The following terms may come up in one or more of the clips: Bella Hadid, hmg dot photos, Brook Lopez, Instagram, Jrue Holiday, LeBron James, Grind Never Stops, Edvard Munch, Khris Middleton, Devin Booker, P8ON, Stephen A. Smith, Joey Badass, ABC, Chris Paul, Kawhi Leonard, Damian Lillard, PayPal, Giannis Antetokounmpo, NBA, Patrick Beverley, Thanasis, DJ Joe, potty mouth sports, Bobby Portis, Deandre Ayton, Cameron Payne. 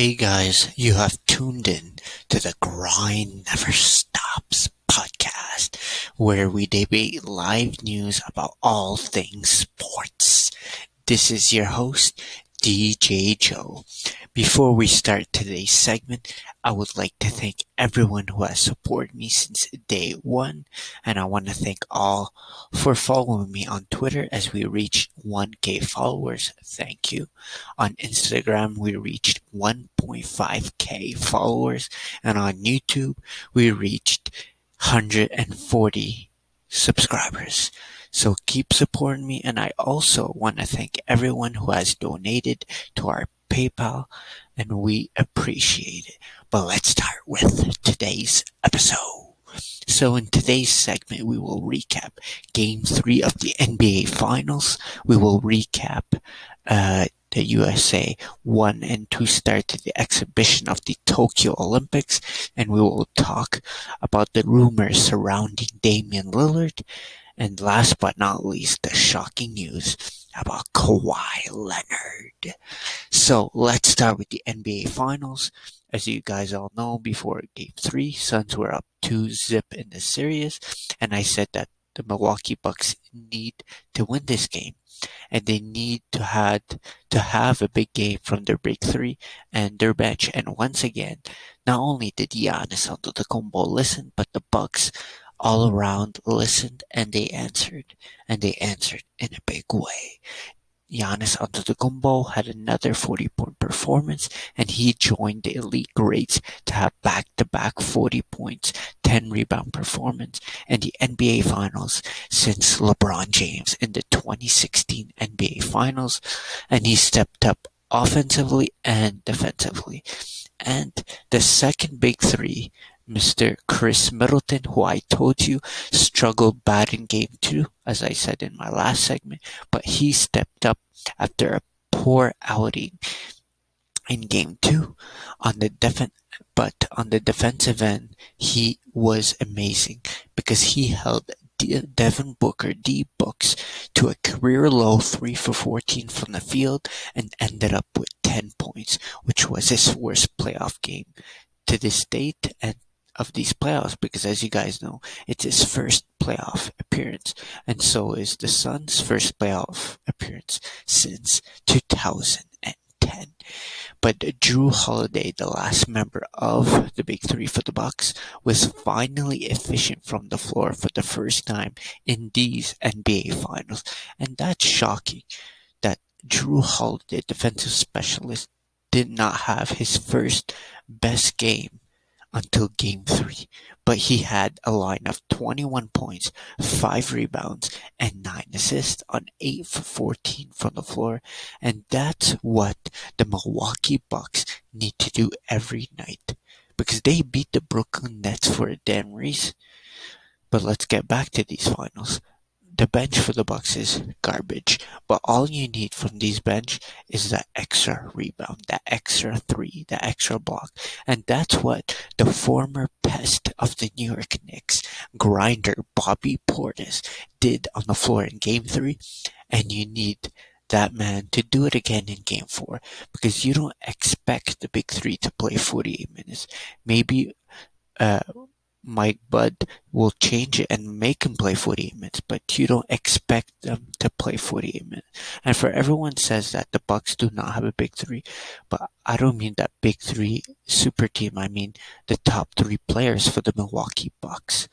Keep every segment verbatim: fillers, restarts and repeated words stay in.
Hey guys, you have tuned in to the Grind Never Stops podcast, where we debate live news about all things sports. This is your host, D J Joe. Before we start today's segment, I would like to thank everyone who has supported me since day one, and I want to thank all for following me on Twitter as we reached one thousand followers. Thank you. On Instagram, we reached one point five thousand followers, and on YouTube, we reached one hundred forty subscribers. So keep supporting me, and I also want to thank everyone who has donated to our PayPal, and we appreciate it. But let's start with today's episode. So in today's segment, we will recap Game three of the N B A Finals. We will recap uh, the U S A one and two start to the exhibition of the Tokyo Olympics, and we will talk about the rumors surrounding Damian Lillard. And last but not least, the shocking news about Kawhi Leonard. So let's start with the N B A Finals. As you guys all know, before Game three, Suns were up two zip in the series. And I said that the Milwaukee Bucks need to win this game. And they need to had to have a big game from their big three and their bench. And once again, not only did Giannis Antetokounmpo listen, but the Bucks all around listened, and they answered, and they answered in a big way. Giannis Antetokounmpo had another forty-point performance, and he joined the elite greats to have back-to-back forty points, ten-rebound performance in the N B A Finals since LeBron James in the twenty sixteen N B A Finals, and he stepped up offensively and defensively. And the second big three, Mister Khris Middleton, who I told you struggled bad in Game two, as I said in my last segment, but he stepped up after a poor outing in Game two. On the def- but on the defensive end, he was amazing because he held De- Devin Booker, D-Books, to a career-low three for fourteen from the field and ended up with ten points, which was his worst playoff game to this date and of these playoffs, because as you guys know, it's his first playoff appearance, and so is the Suns' first playoff appearance since two thousand ten. But Jrue Holiday, the last member of the big three for the Bucks, was finally efficient from the floor for the first time in these N B A Finals, and that's shocking that Jrue Holiday, defensive specialist, did not have his first best game until Game three, but he had a line of twenty-one points, five rebounds, and nine assists on eight for fourteen from the floor, and that's what the Milwaukee Bucks need to do every night, because they beat the Brooklyn Nets for a damn reason. But let's get back to these finals. The bench for the Bucks is garbage, but all you need from these bench is that extra rebound, that extra three, that extra block. And that's what the former pest of the New York Knicks, grinder Bobby Portis, did on the floor in Game three. And you need that man to do it again in Game four, because you don't expect the big three to play forty-eight minutes. Maybe uh. Mike Bud will change it and make him play forty-eight minutes, but you don't expect them to play forty-eight minutes. And for everyone says that the Bucks do not have a big three, but I don't mean that big three super team. I mean the top three players for the Milwaukee Bucks.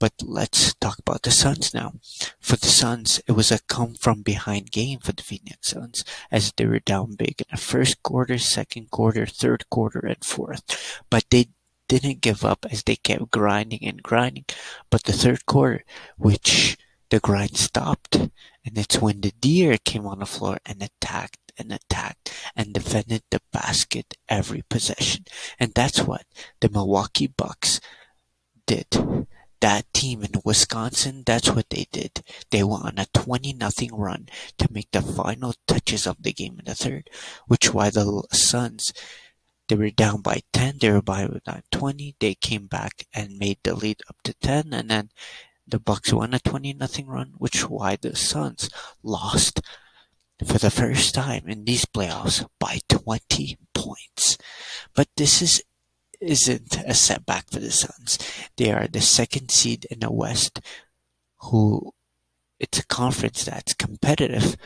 But let's talk about the Suns now. For the Suns, it was a come-from-behind game for the Phoenix Suns, as they were down big in the first quarter, second quarter, third quarter, and fourth. But they didn't give up as they kept grinding and grinding. But the third quarter, which the grind stopped, and it's when the deer came on the floor and attacked and attacked and defended the basket every possession. And that's what the Milwaukee Bucks did. That team in Wisconsin, that's what they did. They went on a twenty nothing run to make the final touches of the game in the third, which why the Suns, they were down by ten, they were down twenty, they came back and made the lead up to ten, and then the Bucks won a twenty nothing run, which is why the Suns lost for the first time in these playoffs by twenty points. But this is, isn't a setback for the Suns. They are the second seed in the West, who it's a conference that's competitive.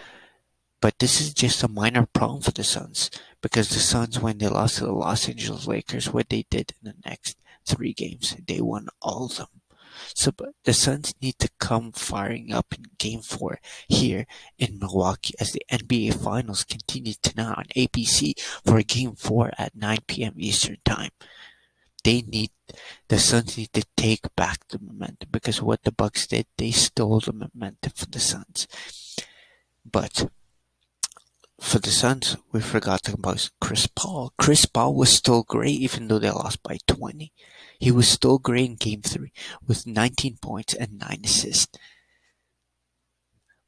But this is just a minor problem for the Suns, because the Suns, when they lost to the Los Angeles Lakers, what they did in the next three games, they won all of them. So but the Suns need to come firing up in game four here in Milwaukee as the N B A Finals continue tonight on A B C for game four at nine p.m. Eastern Time. They need, the Suns need to take back the momentum, because what the Bucks did, they stole the momentum from the Suns. But for the Suns, we forgot about Chris Paul. Chris Paul was still great even though they lost by twenty. He was still great in game three with nineteen points and nine assists.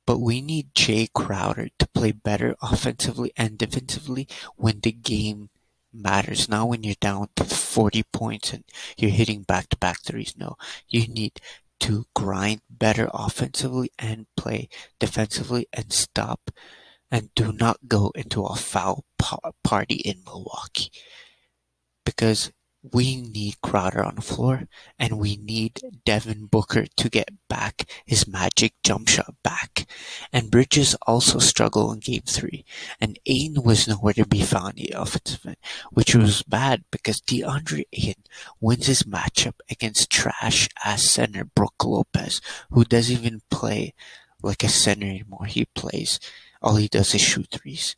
But we need Jay Crowder to play better offensively and defensively when the game matters. Not when you're down to forty points and you're hitting back-to-back threes. No, you need to grind better offensively and play defensively and stop. And do not go into a foul party in Milwaukee, because we need Crowder on the floor, and we need Devin Booker to get back his magic jump shot back. And Bridges also struggled in game three, and Ayton was nowhere to be found in the offensive end, which was bad because Deandre Ayton wins his matchup against trash-ass center Brook Lopez, who doesn't even play like a center anymore. He plays, all he does is shoot threes.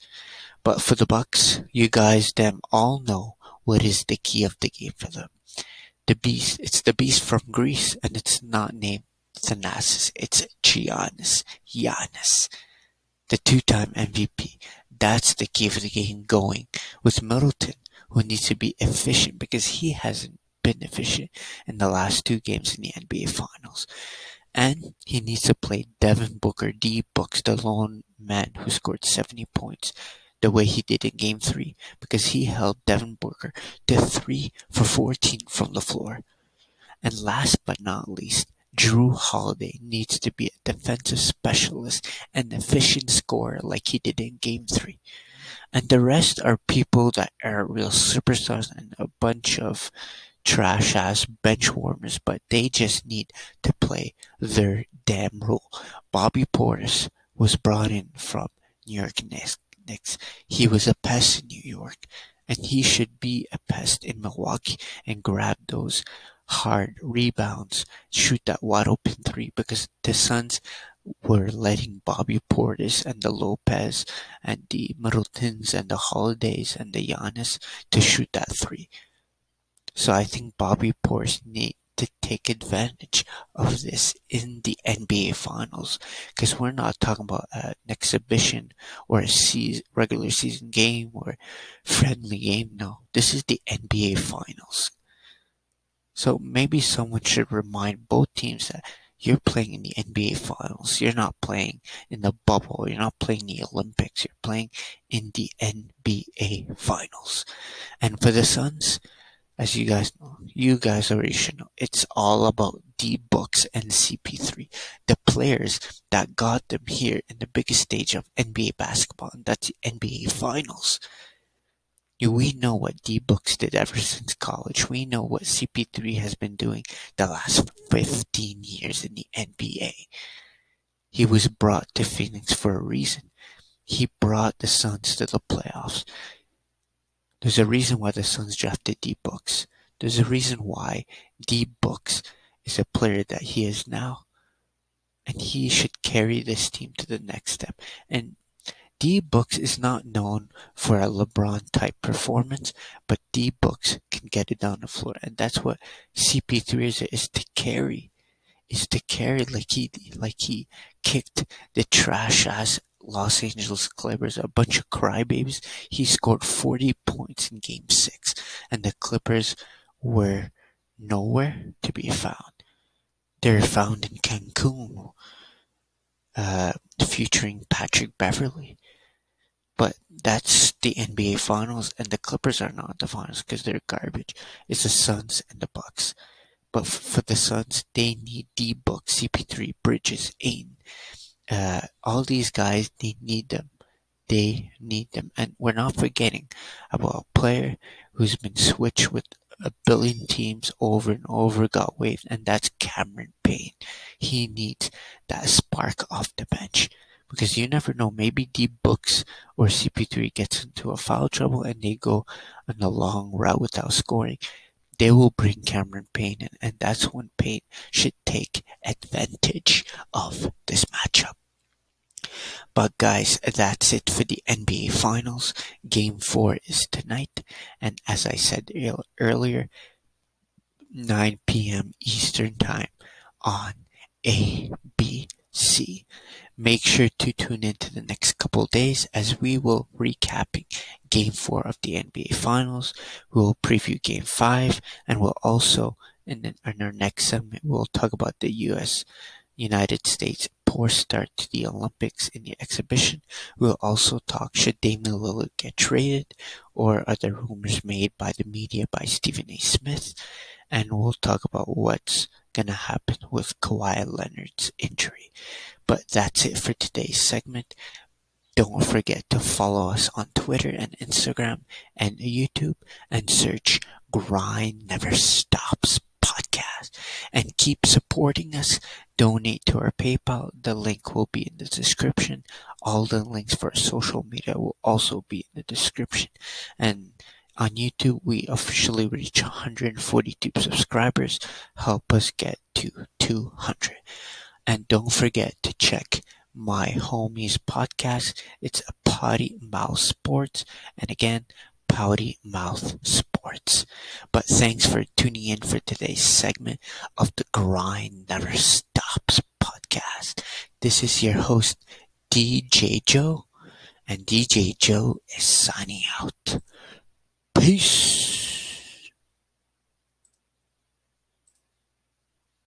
But for the Bucks, you guys damn all know what is the key of the game for them. The beast, it's the beast from Greece, and it's not named Thanasis, it's Giannis, Giannis, the two-time M V P. That's the key for the game going with Middleton, who needs to be efficient because he hasn't been efficient in the last two games in the N B A Finals. And he needs to play Devin Booker, D Books, the lone man who scored seventy points, the way he did in game three, because he held Devin Booker to three for fourteen from the floor. And last but not least, Jrue Holiday needs to be a defensive specialist and efficient scorer like he did in game three. And the rest are people that are real superstars and a bunch of trash ass bench warmers, but they just need to play their damn role. Bobby Portis was brought in from New York Knicks. He was a pest in New York, and he should be a pest in Milwaukee and grab those hard rebounds, shoot that wide open three, because the Suns were letting Bobby Portis and the Lopez and the Middletons and the Holidays and the Giannis to shoot that three. So I think Bobby Portis needs to take advantage of this in the N B A Finals, because we're not talking about an exhibition or a season, regular season game or friendly game. No, this is the N B A Finals. So maybe someone should remind both teams that you're playing in the N B A Finals. You're not playing in the bubble. You're not playing the Olympics. You're playing in the N B A Finals. And for the Suns, as you guys know, you guys already should know, it's all about D-Books and C P three, the players that got them here in the biggest stage of N B A basketball, and that's the N B A Finals. We know what D-Books did ever since college. We know what C P three has been doing the last fifteen years in the N B A. He was brought to Phoenix for a reason. He brought the Suns to the playoffs. There's a reason why the Suns drafted D Books. There's a reason why D Books is a player that he is now. And he should carry this team to the next step. And D Books is not known for a LeBron type performance, but D Books can get it down the floor. And that's what C P three is, is to carry. Is to carry like he like he kicked the trash ass Los Angeles Clippers, a bunch of crybabies. He scored forty points in game six, and the Clippers were nowhere to be found. They're found in Cancun, uh, featuring Patrick Beverley. But that's the N B A Finals, and the Clippers are not the Finals because they're garbage. It's the Suns and the Bucks. But for the Suns, they need D-Book, C P three, Bridges, Ayton. Uh, all these guys, they need them they need them. And we're not forgetting about a player who's been switched with a billion teams over and over, got waived, and that's Cameron Payne. He needs that spark off the bench, because you never know, maybe D Books or C P three gets into a foul trouble and they go on a long route without scoring. They will bring Cameron Payne in, and that's when Payne should take advantage of this matchup. But guys, that's it for the N B A Finals. Game four is tonight, and as I said earlier, nine p.m. Eastern Time on A B C. Make sure to tune in to the next couple days, as we will recapping Game four of the N B A Finals. We will preview Game five, and we'll also, in our next segment, we'll talk about the U S United States poor start to the Olympics in the exhibition. We'll also talk, should Damian Lillard get traded, or are there rumors made by the media by Stephen A. Smith? And we'll talk about what's going to happen with Kawhi Leonard's injury. But that's it for today's segment. Don't forget to follow us on Twitter and Instagram and YouTube, and search Grind Never Stops Podcast. And keep supporting us. Donate to our PayPal. The link will be in the description. All the links for social media will also be in the description. And on YouTube, we officially reach one hundred forty-two subscribers. Help us get to two hundred. And don't forget to check my homie's podcast. It's a Potty Mouth Sports. And again, Potty Mouth Sports. But thanks for tuning in for today's segment of the Grind Never Stops Podcast. This is your host, D J Joe. And D J Joe is signing out. Peace.